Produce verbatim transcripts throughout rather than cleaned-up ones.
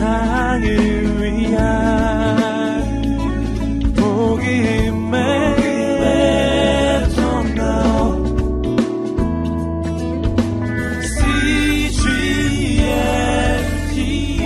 세상을 위한 복음의 통로 씨지엔 티비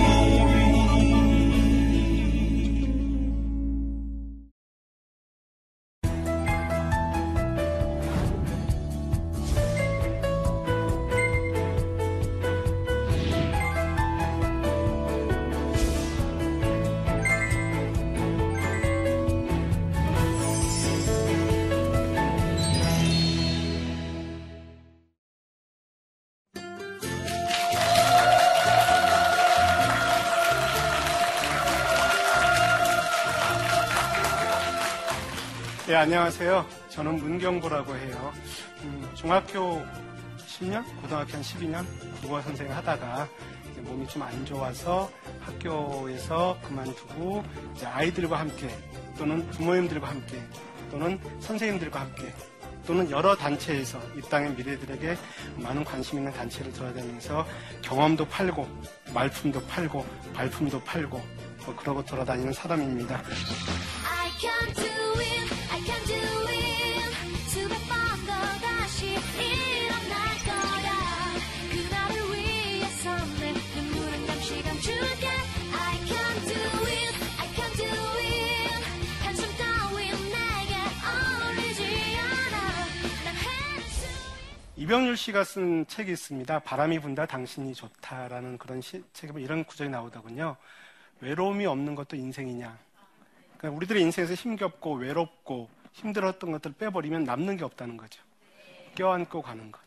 네, 안녕하세요. 저는 문경보라고 해요. 음, 중학교 십 년, 고등학교 한 십이 년 국어 선생을 하다가 이제 몸이 좀 안 좋아서 학교에서 그만두고 이제 아이들과 함께 또는 부모님들과 함께 또는 선생님들과 함께 또는 여러 단체에서 이 땅의 미래들에게 많은 관심 있는 단체를 돌아다니면서 경험도 팔고 말품도 팔고 발품도 팔고 뭐 그러고 돌아다니는 사람입니다. I can't do it. 이병률 씨가 쓴 책이 있습니다. 바람이 분다 당신이 좋다라는 그런 시, 책에 보면 이런 구절이 나오더군요. 외로움이 없는 것도 인생이냐. 그러니까 우리들의 인생에서 힘겹고 외롭고 힘들었던 것들을 빼버리면 남는 게 없다는 거죠. 껴안고 가는 것.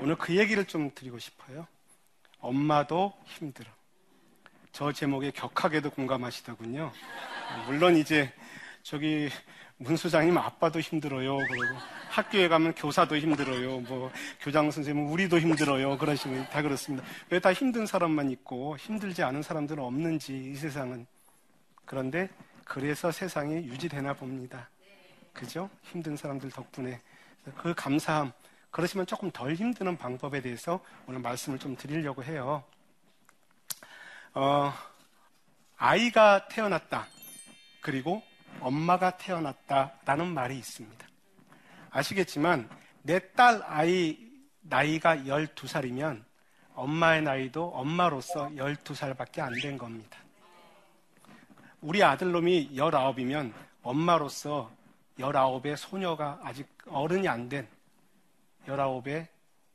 오늘 그 얘기를 좀 드리고 싶어요. 엄마도 힘들어. 저 제목에 격하게도 공감하시더군요. 물론 이제 저기 문 소장님 아빠도 힘들어요. 그러고 학교에 가면 교사도 힘들어요. 뭐 교장 선생님은 우리도 힘들어요. 그러시면 다 그렇습니다. 왜 다 힘든 사람만 있고 힘들지 않은 사람들은 없는지 이 세상은. 그런데 그래서 세상이 유지되나 봅니다. 그죠? 힘든 사람들 덕분에. 그 감사함, 그러시면 조금 덜 힘드는 방법에 대해서 오늘 말씀을 좀 드리려고 해요. 어, 아이가 태어났다. 그리고 엄마가 태어났다라는 말이 있습니다. 아시겠지만 내 딸 아이 나이가 열두 살이면 엄마의 나이도 엄마로서 열두 살밖에 안 된 겁니다. 우리 아들놈이 열아홉이면 엄마로서 열아홉의 소녀가 아직 어른이 안 된 열아홉의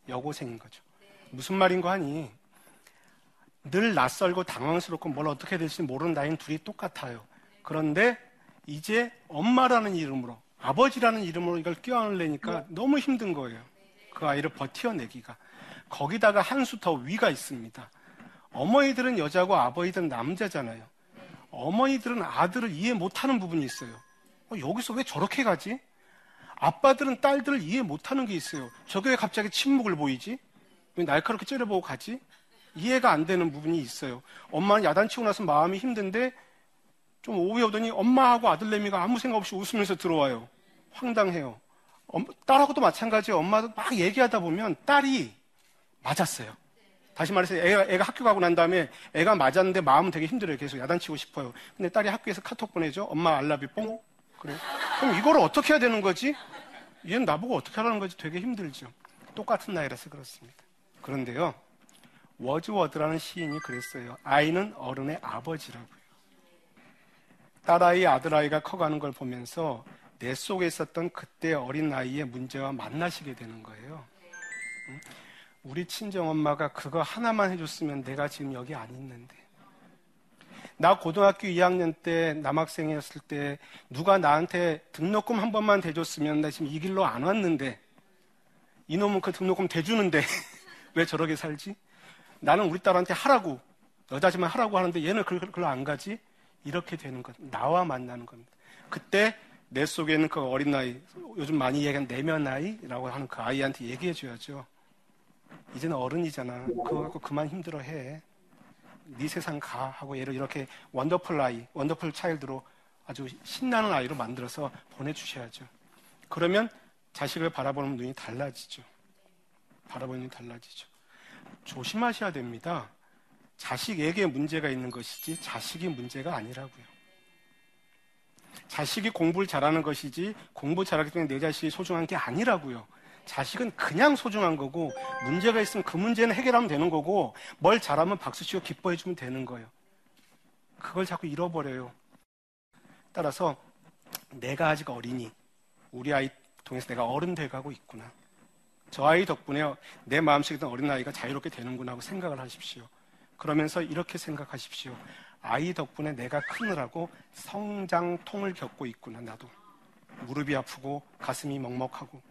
여고생인 거죠. 무슨 말인고 하니 늘 낯설고 당황스럽고 뭘 어떻게 될지 모르는 나이는 둘이 똑같아요. 그런데 이제 엄마라는 이름으로 아버지라는 이름으로 이걸 껴안으려니까 너무 힘든 거예요. 그 아이를 버텨내기가. 거기다가 한 수 더 위가 있습니다. 어머니들은 여자고 아버지들은 남자잖아요. 어머니들은 아들을 이해 못하는 부분이 있어요. 어, 여기서 왜 저렇게 가지? 아빠들은 딸들을 이해 못하는 게 있어요. 저게 왜 갑자기 침묵을 보이지? 왜 날카롭게 째려보고 가지? 이해가 안 되는 부분이 있어요. 엄마는 야단치고 나서 마음이 힘든데 좀 오후에 오더니 엄마하고 아들내미가 아무 생각 없이 웃으면서 들어와요. 황당해요. 딸하고도 마찬가지예요. 엄마도 막 얘기하다 보면 딸이 맞았어요. 다시 말해서 애가, 애가 학교 가고 난 다음에 애가 맞았는데 마음은 되게 힘들어요. 계속 야단치고 싶어요. 근데 딸이 학교에서 카톡 보내죠. 엄마 알라뷰 뽕. 그래요. 그럼 이걸 어떻게 해야 되는 거지? 얘는 나보고 어떻게 하라는 거지? 되게 힘들죠. 똑같은 나이라서 그렇습니다. 그런데요. 워즈워드라는 시인이 그랬어요. 아이는 어른의 아버지라고요. 딸아이, 아들아이가 커가는 걸 보면서 내 속에 있었던 그때 어린 나이의 문제와 만나시게 되는 거예요. 우리 친정엄마가 그거 하나만 해줬으면 내가 지금 여기 안 있는데. 나 고등학교 이 학년 때 남학생이었을 때 누가 나한테 등록금 한 번만 대줬으면 나 지금 이 길로 안 왔는데. 이놈은 그 등록금 대주는데 왜 저렇게 살지? 나는 우리 딸한테 하라고, 여자지만 하라고 하는데 얘는 그걸로 안 가지? 이렇게 되는 것, 나와 만나는 겁니다. 그때 내 속에는 그 어린 나이, 요즘 많이 얘기하는 내면 아이라고 하는 그 아이한테 얘기해 줘야죠. 이제는 어른이잖아. 그거 갖고 그만 힘들어해. 네 세상 가 하고 얘를 이렇게 원더풀 아이, 원더풀 차일드로 아주 신나는 아이로 만들어서 보내주셔야죠. 그러면 자식을 바라보는 눈이 달라지죠. 바라보는 눈이 달라지죠. 조심하셔야 됩니다. 자식에게 문제가 있는 것이지 자식이 문제가 아니라고요. 자식이 공부를 잘하는 것이지 공부 잘하기 때문에 내 자식이 소중한 게 아니라고요. 자식은 그냥 소중한 거고, 문제가 있으면 그 문제는 해결하면 되는 거고, 뭘 잘하면 박수치고 기뻐해 주면 되는 거예요. 그걸 자꾸 잃어버려요. 따라서 내가 아직 어리니, 우리 아이 통해서 내가 어른 돼가고 있구나, 저 아이 덕분에 내 마음속에 있던 어린아이가 자유롭게 되는구나 하고 생각을 하십시오. 그러면서 이렇게 생각하십시오. 아이 덕분에 내가 크느라고 성장통을 겪고 있구나. 나도 무릎이 아프고 가슴이 먹먹하고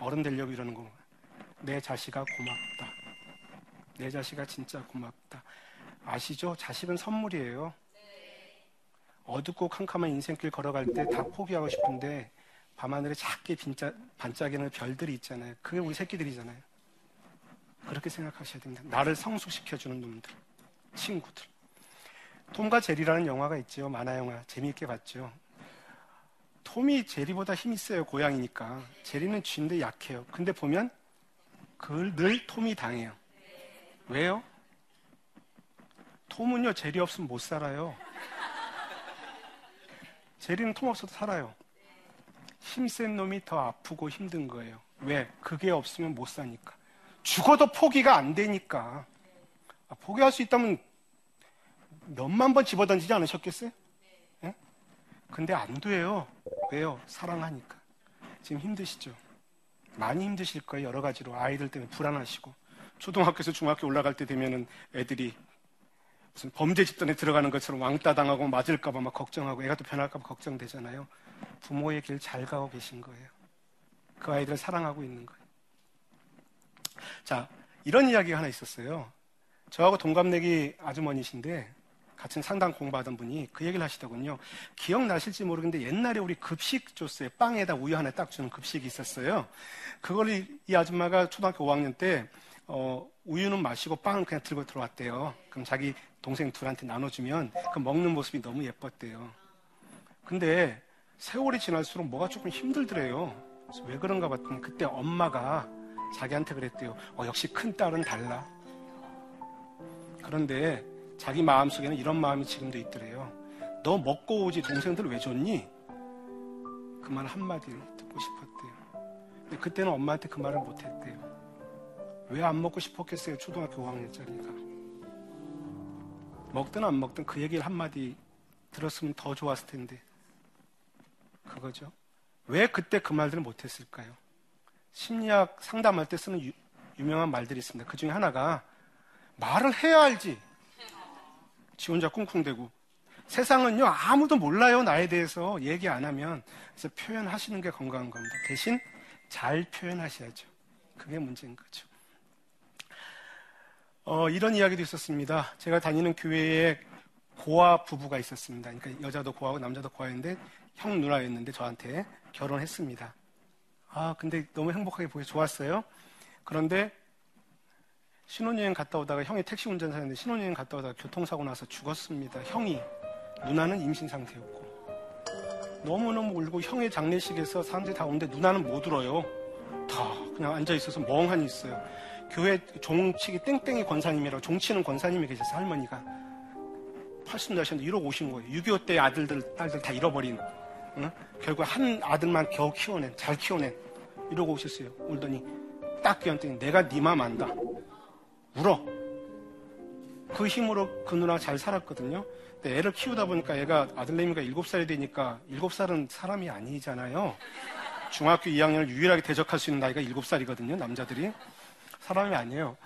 어른 되려고 이러는 거구나. 내 자식아 고맙다. 내 자식아 진짜 고맙다. 아시죠? 자식은 선물이에요. 어둡고 캄캄한 인생길 걸어갈 때 다 포기하고 싶은데 밤하늘에 작게 빈자, 반짝이는 별들이 있잖아요. 그게 우리 새끼들이잖아요. 그렇게 생각하셔야 됩니다. 나를 성숙시켜주는 놈들, 친구들. 톰과 제리라는 영화가 있죠. 만화 영화. 재미있게 봤죠. 톰이 제리보다 힘이 세요. 고양이니까. 제리는 쥐인데 약해요. 근데 보면 그걸 늘 톰이 당해요. 왜요? 톰은요, 제리 없으면 못 살아요. 제리는 톰 없어도 살아요. 힘센 놈이 더 아프고 힘든 거예요. 왜? 그게 없으면 못 사니까. 죽어도 포기가 안 되니까. 아, 포기할 수 있다면 몇만 번 집어던지지 않으셨겠어요? 예? 근데 안 돼요. 왜요? 사랑하니까. 지금 힘드시죠? 많이 힘드실 거예요. 여러 가지로. 아이들 때문에 불안하시고. 초등학교에서 중학교 올라갈 때 되면은 애들이 무슨 범죄 집단에 들어가는 것처럼 왕따 당하고 맞을까봐 막 걱정하고, 애가 또 변할까봐 걱정되잖아요. 부모의 길 잘 가고 계신 거예요. 그 아이들을 사랑하고 있는 거예요. 자, 이런 이야기가 하나 있었어요. 저하고 동갑내기 아주머니신데 같은 상담 공부하던 분이 그 얘기를 하시더군요. 기억나실지 모르겠는데 옛날에 우리 급식 줬어요. 빵에다 우유 하나 딱 주는 급식이 있었어요. 그걸 이 아줌마가 초등학교 오 학년 때 어, 우유는 마시고 빵은 그냥 들고 들어왔대요. 그럼 자기 동생 둘한테 나눠주면 그 먹는 모습이 너무 예뻤대요. 근데 세월이 지날수록 뭐가 조금 힘들더래요. 그래서 왜 그런가 봤더니 그때 엄마가 자기한테 그랬대요. 어, 역시 큰 딸은 달라. 그런데 자기 마음속에는 이런 마음이 지금도 있더래요. 너 먹고 오지 동생들 왜 줬니? 그 말 한마디를 듣고 싶었대요. 근데 그때는 엄마한테 그 말을 못했대요. 왜 안 먹고 싶었겠어요? 초등학교 오 학년짜리가. 먹든 안 먹든 그 얘기를 한마디 들었으면 더 좋았을 텐데. 그거죠. 왜 그때 그 말들을 못했을까요? 심리학 상담할 때 쓰는 유, 유명한 말들이 있습니다. 그 중에 하나가, 말을 해야 알지. 지 혼자 쿵쿵대고. 세상은요, 아무도 몰라요. 나에 대해서 얘기 안 하면. 그래서 표현하시는 게 건강한 겁니다. 대신 잘 표현하셔야죠. 그게 문제인 거죠. 어, 이런 이야기도 있었습니다. 제가 다니는 교회에 고아 부부가 있었습니다. 그러니까 여자도 고아고 남자도 고아였는데 형 누나였는데 저한테 결혼했습니다. 아, 근데 너무 행복하게 보기 좋았어요. 그런데 신혼여행 갔다 오다가, 형이 택시 운전사였는데 신혼여행 갔다 오다가 교통사고 나서 죽었습니다. 형이. 누나는 임신 상태였고. 너무너무 울고, 형의 장례식에서 사람들이 다 오는데 누나는 못 울어요. 다 그냥 앉아있어서 멍하니 있어요. 교회 종치기 땡땡이 권사님이라고, 종치는 권사님이 계셨어요. 할머니가 팔십 년 하셨는데 이러고 오신 거예요. 육이오 때 아들들 딸들 다 잃어버린, 응? 결국 한 아들만 겨우 키워낸, 잘 키워낸, 이러고 오셨어요. 울더니 딱 끼얹더니, 내가 네 맘 안다, 울어. 그 힘으로 그 누나 잘 살았거든요. 근데 애를 키우다 보니까 애가, 아들내미가 일곱 살이 되니까, 일곱 살은 사람이 아니잖아요. 중학교 이 학년을 유일하게 대적할 수 있는 나이가 일곱 살이거든요. 남자들이 사람이 아니에요.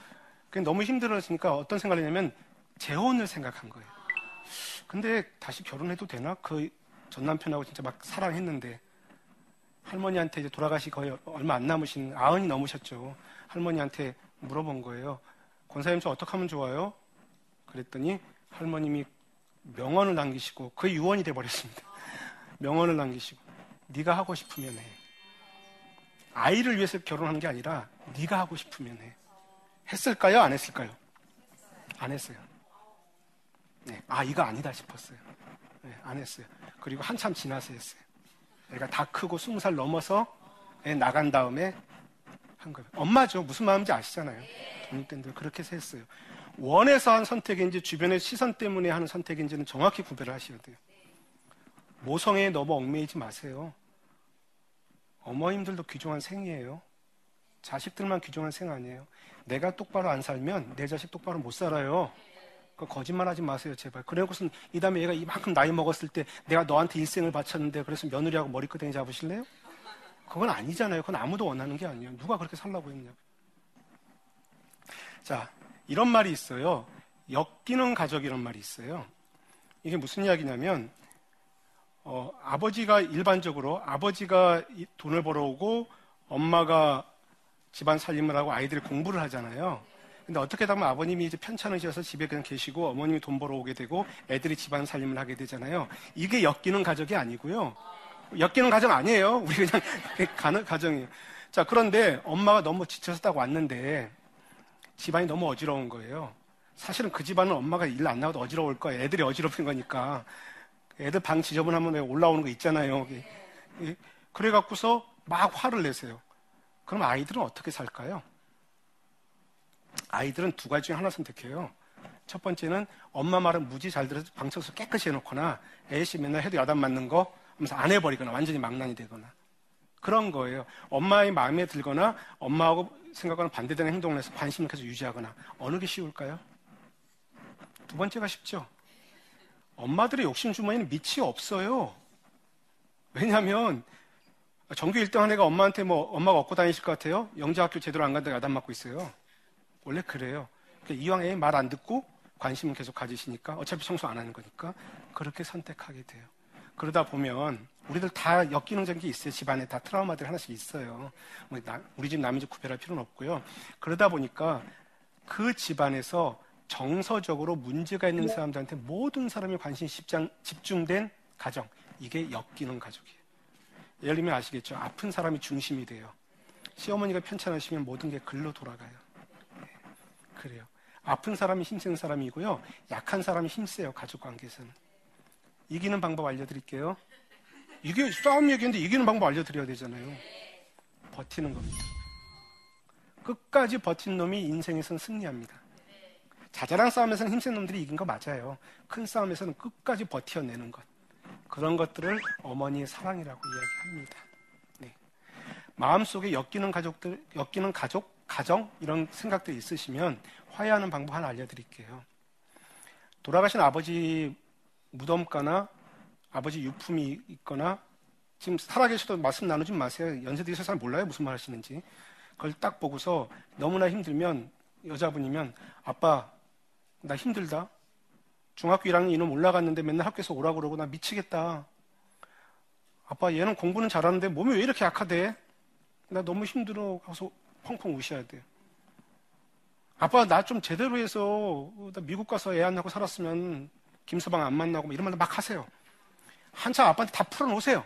너무 힘들어지니까 어떤 생각을 했냐면 재혼을 생각한 거예요. 근데 다시 결혼해도 되나? 그 전 남편하고 진짜 막 사랑했는데. 할머니한테, 이제 돌아가시 거의 얼마 안 남으신, 아흔이 넘으셨죠. 할머니한테 물어본 거예요. 권사님, 저 어떻게 하면 좋아요? 그랬더니 할머님이 명언을 남기시고, 그게 유언이 돼버렸습니다. 명언을 남기시고, 네가 하고 싶으면 해. 아이를 위해서 결혼한 게 아니라 네가 하고 싶으면 해. 했을까요? 안 했을까요? 안 했어요. 네, 아, 이거 아니다 싶었어요. 네, 안 했어요. 그리고 한참 지나서 했어요. 애가 다 크고 스무 살 넘어서 애 나간 다음에 한 거예요. 엄마죠. 무슨 마음인지 아시잖아요. 독립된들. 그렇게 해서 했어요. 원에서 한 선택인지 주변의 시선 때문에 하는 선택인지는 정확히 구별을 하셔야 돼요. 모성애에 너무 얽매이지 마세요. 어머님들도 귀중한 생이에요. 자식들만 귀중한 생 아니에요. 내가 똑바로 안 살면 내 자식 똑바로 못 살아요. 그러니까 거짓말하지 마세요, 제발. 그래고선 이 다음에 얘가 이만큼 나이 먹었을 때 내가 너한테 일생을 바쳤는데 그래서 며느리하고 머리끄댕이 잡으실래요? 그건 아니잖아요. 그건 아무도 원하는 게 아니에요. 누가 그렇게 살라고 했냐고. 자, 이런 말이 있어요. 역기능 가족이란 말이 있어요. 이게 무슨 이야기냐면 어, 아버지가 일반적으로 아버지가 돈을 벌어오고 엄마가 집안 살림을 하고 아이들이 공부를 하잖아요. 근데 어떻게 하면 아버님이 이제 편찮으셔서 집에 그냥 계시고 어머님이 돈 벌어오게 되고 애들이 집안 살림을 하게 되잖아요. 이게 역기능 가족이 아니고요. 역기능 가정 아니에요. 우리 그냥 가는 가정이에요. 자, 그런데 엄마가 너무 지쳐서 딱 왔는데 집안이 너무 어지러운 거예요. 사실은 그 집안은 엄마가 일 안 나와도 어지러울 거예요. 애들이 어지럽힌 거니까. 애들 방 지저분하면 올라오는 거 있잖아요. 그래갖고서 막 화를 내세요. 그럼 아이들은 어떻게 살까요? 아이들은 두 가지 중에 하나 선택해요. 첫 번째는 엄마 말은 무지 잘 들어서 방 청소 깨끗이 해놓거나 애씨 맨날 해도 야단 맞는 거 하면서 안 해버리거나 완전히 망난이 되거나 그런 거예요. 엄마의 마음에 들거나 엄마하고 생각과는 반대되는 행동을 해서 관심을 계속 유지하거나 어느 게 쉬울까요? 두 번째가 쉽죠. 엄마들의 욕심 주머니는 밑이 없어요. 왜냐하면 전교 일 등 한 애가 엄마한테 뭐 엄마가 얻고 다니실 것 같아요? 영재학교 제대로 안 간다고 야단 맞고 있어요. 원래 그래요. 그러니까 이왕 애 말 안 듣고 관심은 계속 가지시니까 어차피 청소 안 하는 거니까 그렇게 선택하게 돼요. 그러다 보면 우리들 다 역기능적인 게 있어요. 집안에 다 트라우마들이 하나씩 있어요. 우리 집 남의 집 구별할 필요는 없고요. 그러다 보니까 그 집안에서 정서적으로 문제가 있는 사람들한테 모든 사람의 관심이 집중된 가정, 이게 역기능 가족이에요. 예를 들면 아시겠죠? 아픈 사람이 중심이 돼요. 시어머니가 편찮으시면 모든 게 글로 돌아가요. 네, 그래요. 아픈 사람이 힘센 사람이고요, 약한 사람이 힘세요. 가족 관계에서는. 이기는 방법 알려드릴게요. 이게 싸움 얘기인데 이기는 방법 알려드려야 되잖아요. 버티는 겁니다. 끝까지 버틴 놈이 인생에서는 승리합니다. 자잘한 싸움에서는 힘센 놈들이 이긴 거 맞아요. 큰 싸움에서는 끝까지 버텨내는 것. 그런 것들을 어머니의 사랑이라고 이야기합니다. 네. 마음속에 엮이는 가족들, 엮이는 가족, 가정 이런 생각들이 있으시면 화해하는 방법 하나 알려드릴게요. 돌아가신 아버지 무덤가나 아버지 유품이 있거나 지금 살아계셔도 말씀 나누지 마세요. 연세들이 세상 몰라요. 무슨 말 하시는지. 그걸 딱 보고서 너무나 힘들면 여자분이면 아빠 나 힘들다. 중학교 일 학년 이놈 올라갔는데 맨날 학교에서 오라고 그러고 나 미치겠다. 아빠 얘는 공부는 잘하는데 몸이 왜 이렇게 약하대? 나 너무 힘들어 하고서 펑펑 우셔야 돼요. 아빠 나 좀 제대로 해서 나 미국 가서 애 안 낳고 살았으면 김서방 안 만나고 이런 말도 막 하세요. 한참 아빠한테 다 풀어놓으세요.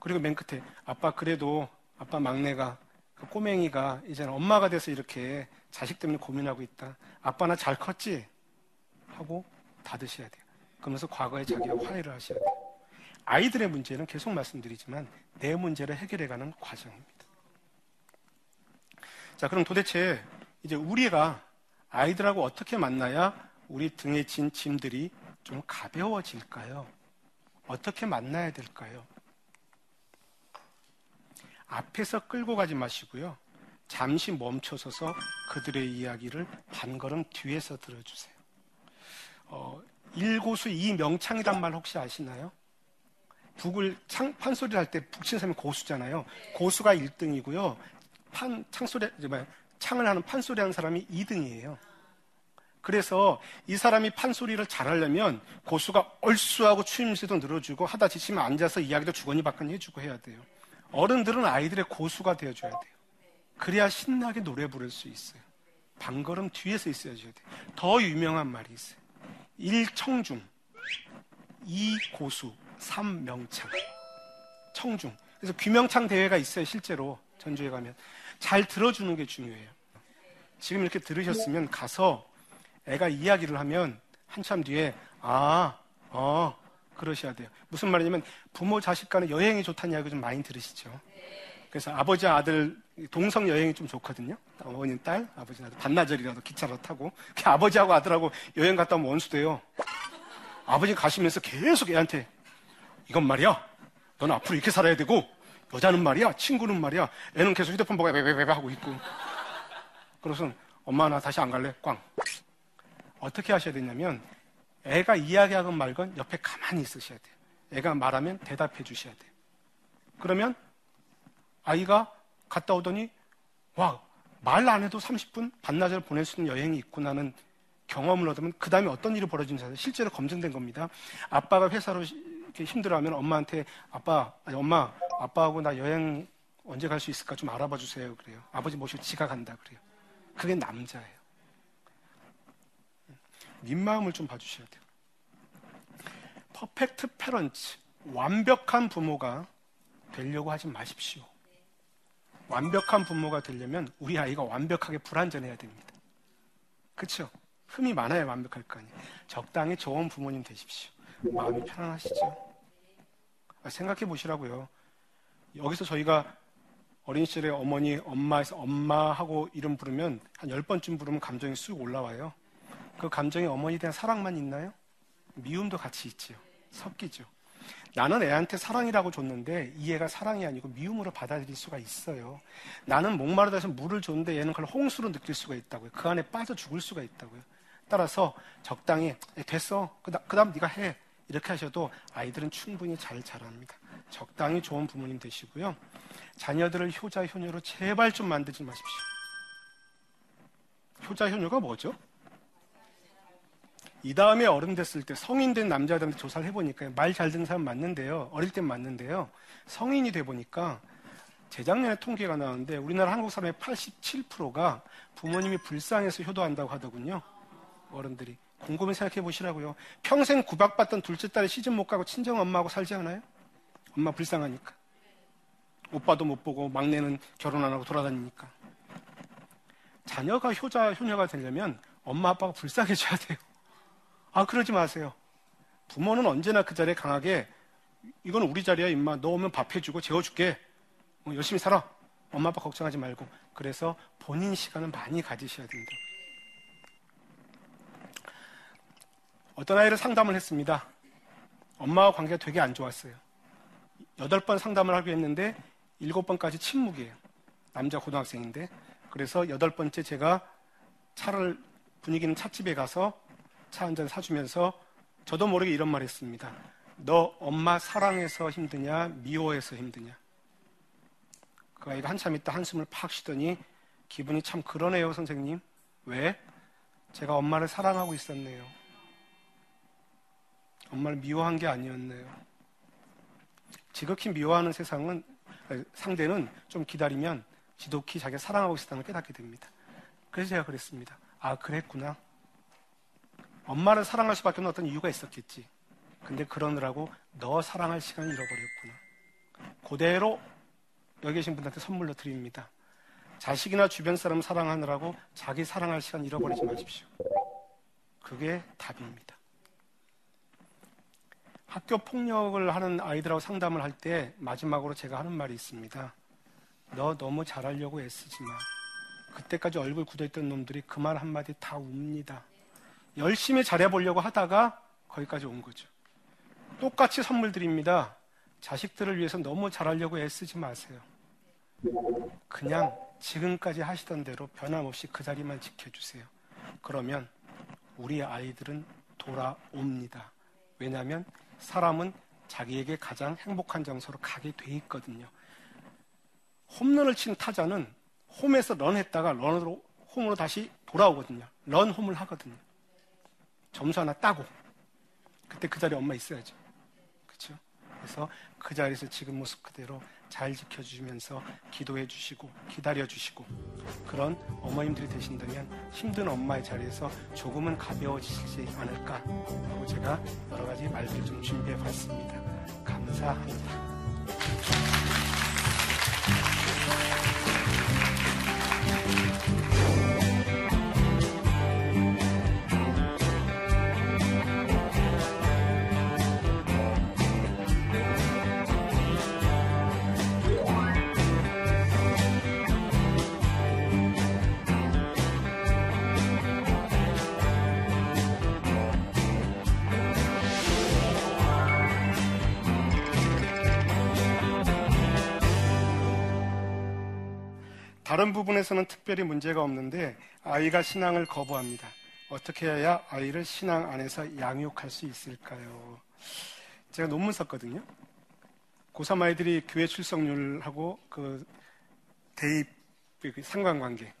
그리고 맨 끝에 아빠 그래도 아빠 막내가 그 꼬맹이가 이제는 엄마가 돼서 이렇게 자식 때문에 고민하고 있다. 아빠 나 잘 컸지? 하고 닫으셔야 돼요. 그러면서 과거에 자기와 화해를 하셔야 돼요. 아이들의 문제는 계속 말씀드리지만 내 문제를 해결해가는 과정입니다. 자, 그럼 도대체 이제 우리가 아이들하고 어떻게 만나야 우리 등에 진 짐들이 좀 가벼워질까요? 어떻게 만나야 될까요? 앞에서 끌고 가지 마시고요. 잠시 멈춰서서 그들의 이야기를 반걸음 뒤에서 들어주세요. 어, 일고수 이명창이란 말 혹시 아시나요? 북을 창, 판소리를 할 때 북친 사람이 고수잖아요. 고수가 일 등이고요. 판, 창소리, 창을 하는 판소리 하는 사람이 이 등이에요. 그래서 이 사람이 판소리를 잘하려면 고수가 얼쑤하고 추임새도 늘어주고 하다 지치면 앉아서 이야기도 주거니박거니 해주고 해야 돼요. 어른들은 아이들의 고수가 되어줘야 돼요. 그래야 신나게 노래 부를 수 있어요. 반걸음 뒤에서 있어줘야 돼요. 더 유명한 말이 있어요. 일 청중, 이 고수, 삼 명창. 청중. 그래서 귀명창 대회가 있어요. 실제로 전주에 가면. 잘 들어주는 게 중요해요. 지금 이렇게 들으셨으면 가서 애가 이야기를 하면 한참 뒤에 아, 어, 그러셔야 돼요. 무슨 말이냐면 부모 자식 간의 여행이 좋다는 이야기 좀 많이 들으시죠. 그래서 아버지 아들 동성 여행이 좀 좋거든요. 어머님 딸, 아버지 아들 반나절이라도 기차로 타고 아버지하고 아들하고 여행 갔다 오면 원수돼요. 아버지 가시면서 계속 애한테 이건 말이야, 넌 앞으로 이렇게 살아야 되고 여자는 말이야, 친구는 말이야. 애는 계속 휴대폰 보고 베베베베 하고 있고. 그래서 엄마 나 다시 안 갈래, 꽝. 어떻게 하셔야 되냐면 애가 이야기하건 말건 옆에 가만히 있으셔야 돼요. 애가 말하면 대답해 주셔야 돼요. 그러면 아이가 갔다 오더니 와, 말 안 해도 삼십 분 반나절 보낼 수 있는 여행이 있구나 하는 경험을 얻으면 그 다음에 어떤 일이 벌어지는지 실제로 검증된 겁니다. 아빠가 회사로 이렇게 힘들어하면 엄마한테 아빠, 아니 엄마, 아빠하고 나 여행 언제 갈 수 있을까 좀 알아봐 주세요 그래요. 아버지 모시고 지가 간다 그래요. 그게 남자예요. 민마음을 좀 봐주셔야 돼요. 퍼펙트 패런츠, 완벽한 부모가 되려고 하지 마십시오. 완벽한 부모가 되려면 우리 아이가 완벽하게 불완전해야 됩니다. 그렇죠? 흠이 많아야 완벽할 거 아니에요. 적당히 좋은 부모님 되십시오. 마음이 편안하시죠? 생각해 보시라고요. 여기서 저희가 어린 시절에 어머니, 엄마에서 엄마하고 이름 부르면 한 열 번쯤 부르면 감정이 쑥 올라와요. 그 감정이 어머니에 대한 사랑만 있나요? 미움도 같이 있지요. 섞이죠. 나는 애한테 사랑이라고 줬는데 이 애가 사랑이 아니고 미움으로 받아들일 수가 있어요. 나는 목마르다 해서 물을 줬는데 얘는 그걸 홍수로 느낄 수가 있다고요. 그 안에 빠져 죽을 수가 있다고요. 따라서 적당히 됐어, 그 다음 네가 해, 이렇게 하셔도 아이들은 충분히 잘 자랍니다. 적당히 좋은 부모님 되시고요. 자녀들을 효자, 효녀로 제발 좀 만들지 마십시오. 효자, 효녀가 뭐죠? 이 다음에 어른 됐을 때 성인 된 남자들한테 조사를 해보니까 말 잘 듣는 사람 맞는데요, 어릴 땐 맞는데요, 성인이 돼보니까 재작년에 통계가 나왔는데 우리나라 한국 사람의 팔십칠 퍼센트가 부모님이 불쌍해서 효도한다고 하더군요. 어른들이 곰곰이 생각해 보시라고요. 평생 구박받던 둘째 딸이 시집 못 가고 친정엄마하고 살지 않아요? 엄마 불쌍하니까. 오빠도 못 보고 막내는 결혼 안 하고 돌아다니니까. 자녀가 효자, 효녀가 되려면 엄마, 아빠가 불쌍해져야 돼요. 아, 그러지 마세요. 부모는 언제나 그 자리에 강하게, 이건 우리 자리야 임마, 너 오면 밥 해주고 재워줄게, 어, 열심히 살아, 엄마 아빠 걱정하지 말고. 그래서 본인 시간은 많이 가지셔야 된다. 어떤 아이를 상담을 했습니다. 엄마와 관계가 되게 안 좋았어요. 여덟 번 상담을 하기로 했는데 일곱 번까지 침묵이에요. 남자 고등학생인데. 그래서 여덟 번째 제가 차를, 분위기는 찻집에 가서 차 한잔 사주면서 저도 모르게 이런 말 했습니다. 너 엄마 사랑해서 힘드냐, 미워해서 힘드냐? 그 아이가 한참 있다 한숨을 팍 쉬더니 기분이 참 그러네요 선생님. 왜? 제가 엄마를 사랑하고 있었네요. 엄마를 미워한 게 아니었네요. 지극히 미워하는 세상은, 상대는 좀 기다리면 지독히 자기가 사랑하고 있었다는 걸 깨닫게 됩니다. 그래서 제가 그랬습니다. 아, 그랬구나. 엄마를 사랑할 수밖에 없는 어떤 이유가 있었겠지. 근데 그러느라고 너 사랑할 시간을 잃어버렸구나. 그대로 여기 계신 분들한테 선물로 드립니다. 자식이나 주변 사람 사랑하느라고 자기 사랑할 시간 잃어버리지 마십시오. 그게 답입니다. 학교 폭력을 하는 아이들하고 상담을 할 때 마지막으로 제가 하는 말이 있습니다. 너 너무 잘하려고 애쓰지 마. 그때까지 얼굴 굳어있던 놈들이 그 말 한마디 다 웁니다. 열심히 잘해보려고 하다가 거기까지 온 거죠. 똑같이 선물 드립니다. 자식들을 위해서 너무 잘하려고 애쓰지 마세요. 그냥 지금까지 하시던 대로 변함없이 그 자리만 지켜주세요. 그러면 우리 아이들은 돌아옵니다. 왜냐하면 사람은 자기에게 가장 행복한 장소로 가게 돼 있거든요. 홈런을 친 타자는 홈에서 런했다가 런으로, 홈으로 다시 돌아오거든요. 런홈을 하거든요. 점수 하나 따고. 그때 그 자리에 엄마 있어야죠. 그렇죠? 그래서 그 자리에서 지금 모습 그대로 잘 지켜주시면서 기도해 주시고 기다려 주시고, 그런 어머님들이 되신다면 힘든 엄마의 자리에서 조금은 가벼워지시지 않을까 하고 제가 여러 가지 말씀을 좀 준비해 봤습니다. 감사합니다. 다른 부분에서는 특별히 문제가 없는데 아이가 신앙을 거부합니다. 어떻게 해야 아이를 신앙 안에서 양육할 수 있을까요? 제가 논문 썼거든요. 고삼 아이들이 교회 출석률하고 그 대입 상관관계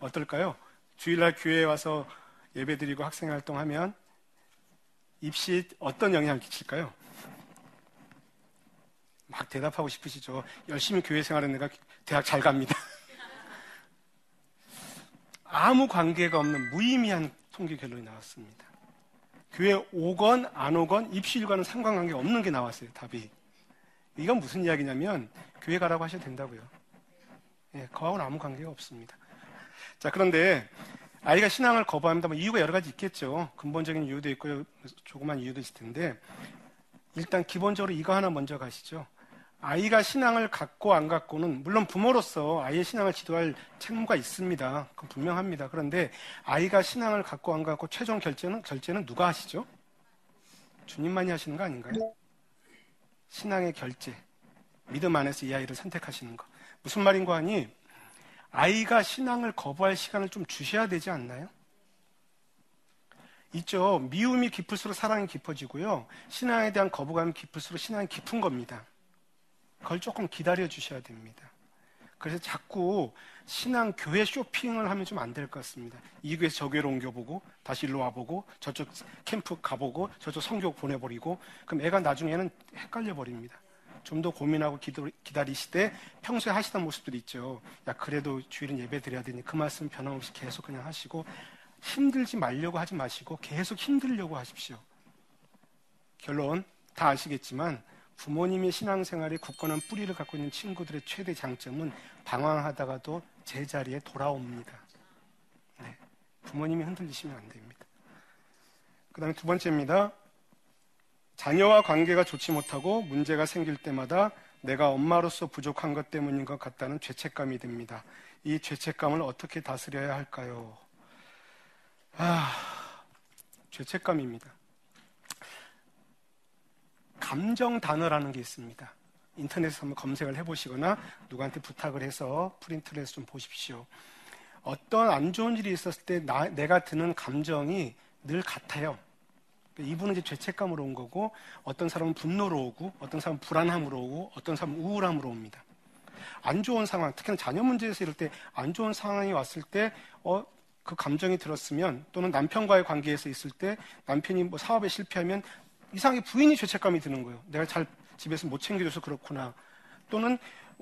어떨까요? 주일날 교회에 와서 예배드리고 학생활동하면 입시 어떤 영향을 끼칠까요? 막 대답하고 싶으시죠? 열심히 교회 생활하는 애가 대학 잘 갑니다. 아무 관계가 없는 무의미한 통계 결론이 나왔습니다. 교회 오건 안 오건 입시일과는 상관관계 없는 게 나왔어요. 답이. 이건 무슨 이야기냐면 교회 가라고 하셔도 된다고요. 예, 그거하고는 아무 관계가 없습니다. 자, 그런데 아이가 신앙을 거부합니다. 뭐 이유가 여러 가지 있겠죠. 근본적인 이유도 있고요, 조그만 이유도 있을 텐데 일단 기본적으로 이거 하나 먼저 가시죠. 아이가 신앙을 갖고 안 갖고는 물론 부모로서 아이의 신앙을 지도할 책무가 있습니다. 그건 분명합니다. 그런데 아이가 신앙을 갖고 안 갖고 최종 결제는, 결제는 누가 하시죠? 주님만이 하시는 거 아닌가요? 신앙의 결제, 믿음 안에서 이 아이를 선택하시는 거. 무슨 말인고 하니 아이가 신앙을 거부할 시간을 좀 주셔야 되지 않나요? 있죠. 미움이 깊을수록 사랑이 깊어지고요, 신앙에 대한 거부감이 깊을수록 신앙이 깊은 겁니다. 그걸 조금 기다려 주셔야 됩니다. 그래서 자꾸 신앙 교회 쇼핑을 하면 좀 안 될 것 같습니다. 이 교회에서 저 교회로 옮겨보고 다시 일로 와보고 저쪽 캠프 가보고 저쪽 선교 보내버리고 그럼 애가 나중에는 헷갈려 버립니다. 좀 더 고민하고 기도, 기다리시되 평소에 하시던 모습들이 있죠. 야, 그래도 주일은 예배 드려야 되니 그 말씀 변함없이 계속 그냥 하시고 힘들지 말려고 하지 마시고 계속 힘들려고 하십시오. 결론 다 아시겠지만 부모님의 신앙생활이 굳건한 뿌리를 갖고 있는 친구들의 최대 장점은 방황하다가도 제자리에 돌아옵니다. 네. 부모님이 흔들리시면 안 됩니다. 그 다음에 두 번째입니다. 자녀와 관계가 좋지 못하고 문제가 생길 때마다 내가 엄마로서 부족한 것 때문인 것 같다는 죄책감이 듭니다. 이 죄책감을 어떻게 다스려야 할까요? 아, 죄책감입니다. 감정 단어라는 게 있습니다. 인터넷에서 한번 검색을 해보시거나 누구한테 부탁을 해서 프린트를 해서 좀 보십시오. 어떤 안 좋은 일이 있었을 때 나, 내가 드는 감정이 늘 같아요. 이분은 이제 죄책감으로 온 거고, 어떤 사람은 분노로 오고, 어떤 사람은 불안함으로 오고, 어떤 사람은 우울함으로 옵니다. 안 좋은 상황, 특히나 자녀 문제에서 이럴 때 안 좋은 상황이 왔을 때 어, 그 감정이 들었으면, 또는 남편과의 관계에서 있을 때 남편이 뭐 사업에 실패하면 이상하게 부인이 죄책감이 드는 거예요. 내가 잘 집에서 못 챙겨줘서 그렇구나. 또는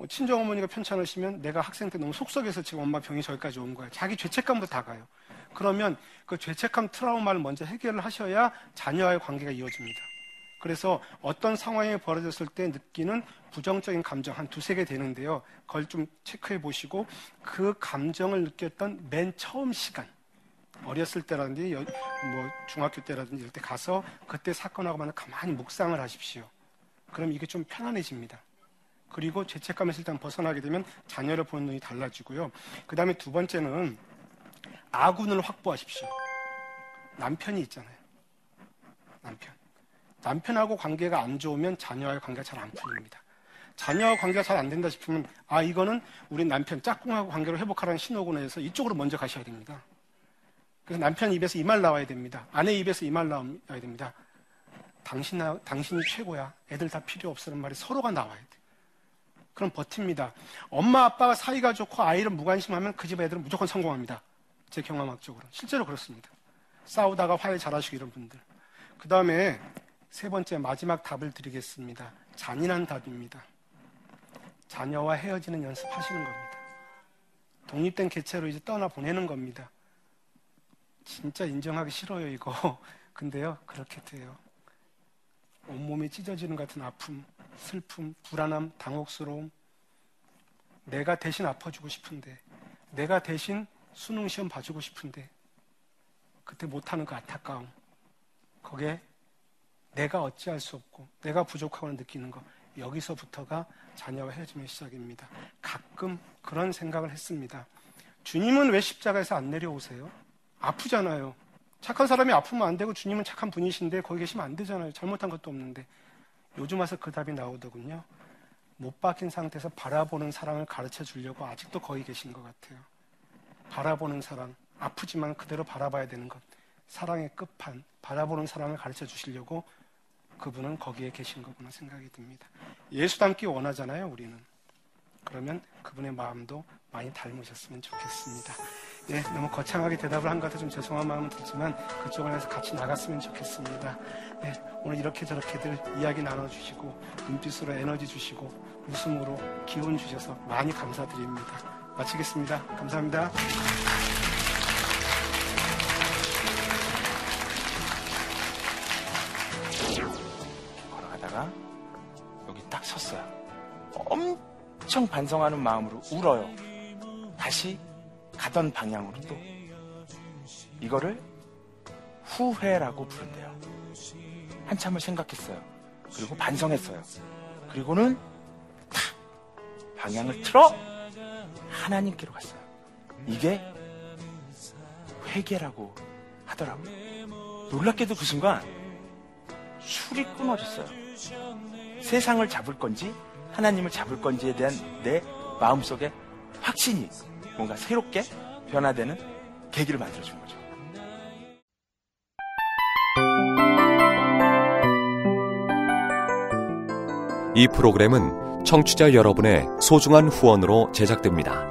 친정어머니가 편찮으시면 내가 학생 때 너무 속썩여서 지금 엄마 병이 저기까지 온 거야. 자기 죄책감도 다 가요. 그러면 그 죄책감 트라우마를 먼저 해결을 하셔야 자녀와의 관계가 이어집니다. 그래서 어떤 상황이 벌어졌을 때 느끼는 부정적인 감정 한 두세 개 되는데요, 그걸 좀 체크해 보시고 그 감정을 느꼈던 맨 처음 시간, 어렸을 때라든지 뭐 중학교 때라든지 이럴 때 가서 그때 사건하고 만나 가만히 묵상을 하십시오. 그럼 이게 좀 편안해집니다. 그리고 죄책감에서 일단 벗어나게 되면 자녀를 보는 눈이 달라지고요. 그 다음에 두 번째는 아군을 확보하십시오. 남편이 있잖아요. 남편. 남편하고 관계가 안 좋으면 자녀와의 관계가 잘 안 풀립니다. 자녀와 관계가 잘 안 된다 싶으면 아, 이거는 우리 남편 짝꿍하고 관계를 회복하라는 신호구나 해서 이쪽으로 먼저 가셔야 됩니다. 그래서 남편 입에서 이 말 나와야 됩니다. 아내 입에서 이 말 나와야 됩니다. 당신, 당신이 최고야. 애들 다 필요 없으란 말이 서로가 나와야 돼. 그럼 버팁니다. 엄마 아빠가 사이가 좋고 아이를 무관심하면 그 집 애들은 무조건 성공합니다. 제 경험학적으로 실제로 그렇습니다. 싸우다가 화해 잘하시고 이런 분들. 그 다음에 세 번째 마지막 답을 드리겠습니다. 잔인한 답입니다. 자녀와 헤어지는 연습하시는 겁니다. 독립된 개체로 이제 떠나보내는 겁니다. 진짜 인정하기 싫어요, 이거. 근데요, 그렇게 돼요. 온몸이 찢어지는 같은 아픔, 슬픔, 불안함, 당혹스러움. 내가 대신 아파주고 싶은데, 내가 대신 수능 시험 봐주고 싶은데, 그때 못하는 그 안타까움. 거기에 내가 어찌할 수 없고, 내가 부족하고 느끼는 거. 여기서부터가 자녀와 헤어짐의 시작입니다. 가끔 그런 생각을 했습니다. 주님은 왜 십자가에서 안 내려오세요? 아프잖아요. 착한 사람이 아프면 안 되고 주님은 착한 분이신데 거기 계시면 안 되잖아요. 잘못한 것도 없는데. 요즘 와서 그 답이 나오더군요. 못 박힌 상태에서 바라보는 사랑을 가르쳐 주려고 아직도 거기 계신 것 같아요. 바라보는 사랑, 아프지만 그대로 바라봐야 되는 것, 사랑의 끝판, 바라보는 사랑을 가르쳐 주시려고 그분은 거기에 계신 거구나 생각이 듭니다. 예수 닮기 원하잖아요, 우리는. 그러면 그분의 마음도 많이 닮으셨으면 좋겠습니다. 예, 너무 거창하게 대답을 한 것 같아서 좀 죄송한 마음은 들지만 그쪽을 해서 같이 나갔으면 좋겠습니다. 예, 오늘 이렇게 저렇게들 이야기 나눠주시고 눈빛으로 에너지 주시고 웃음으로 기운 주셔서 많이 감사드립니다. 마치겠습니다. 감사합니다. 걸어가다가 여기 딱 섰어요. 엄청 반성하는 마음으로 울어요. 다시 가던 방향으로 또. 이거를 후회라고 부른대요. 한참을 생각했어요. 그리고 반성했어요. 그리고는 탁 방향을 틀어 하나님께로 갔어요. 이게 회개라고 하더라고요. 놀랍게도 그 순간 술이 끊어졌어요. 세상을 잡을 건지 하나님을 잡을 건지에 대한 내 마음속에 확신이 뭔가 새롭게 변화되는 계기를 만들어준 거죠. 이 프로그램은 청취자 여러분의 소중한 후원으로 제작됩니다.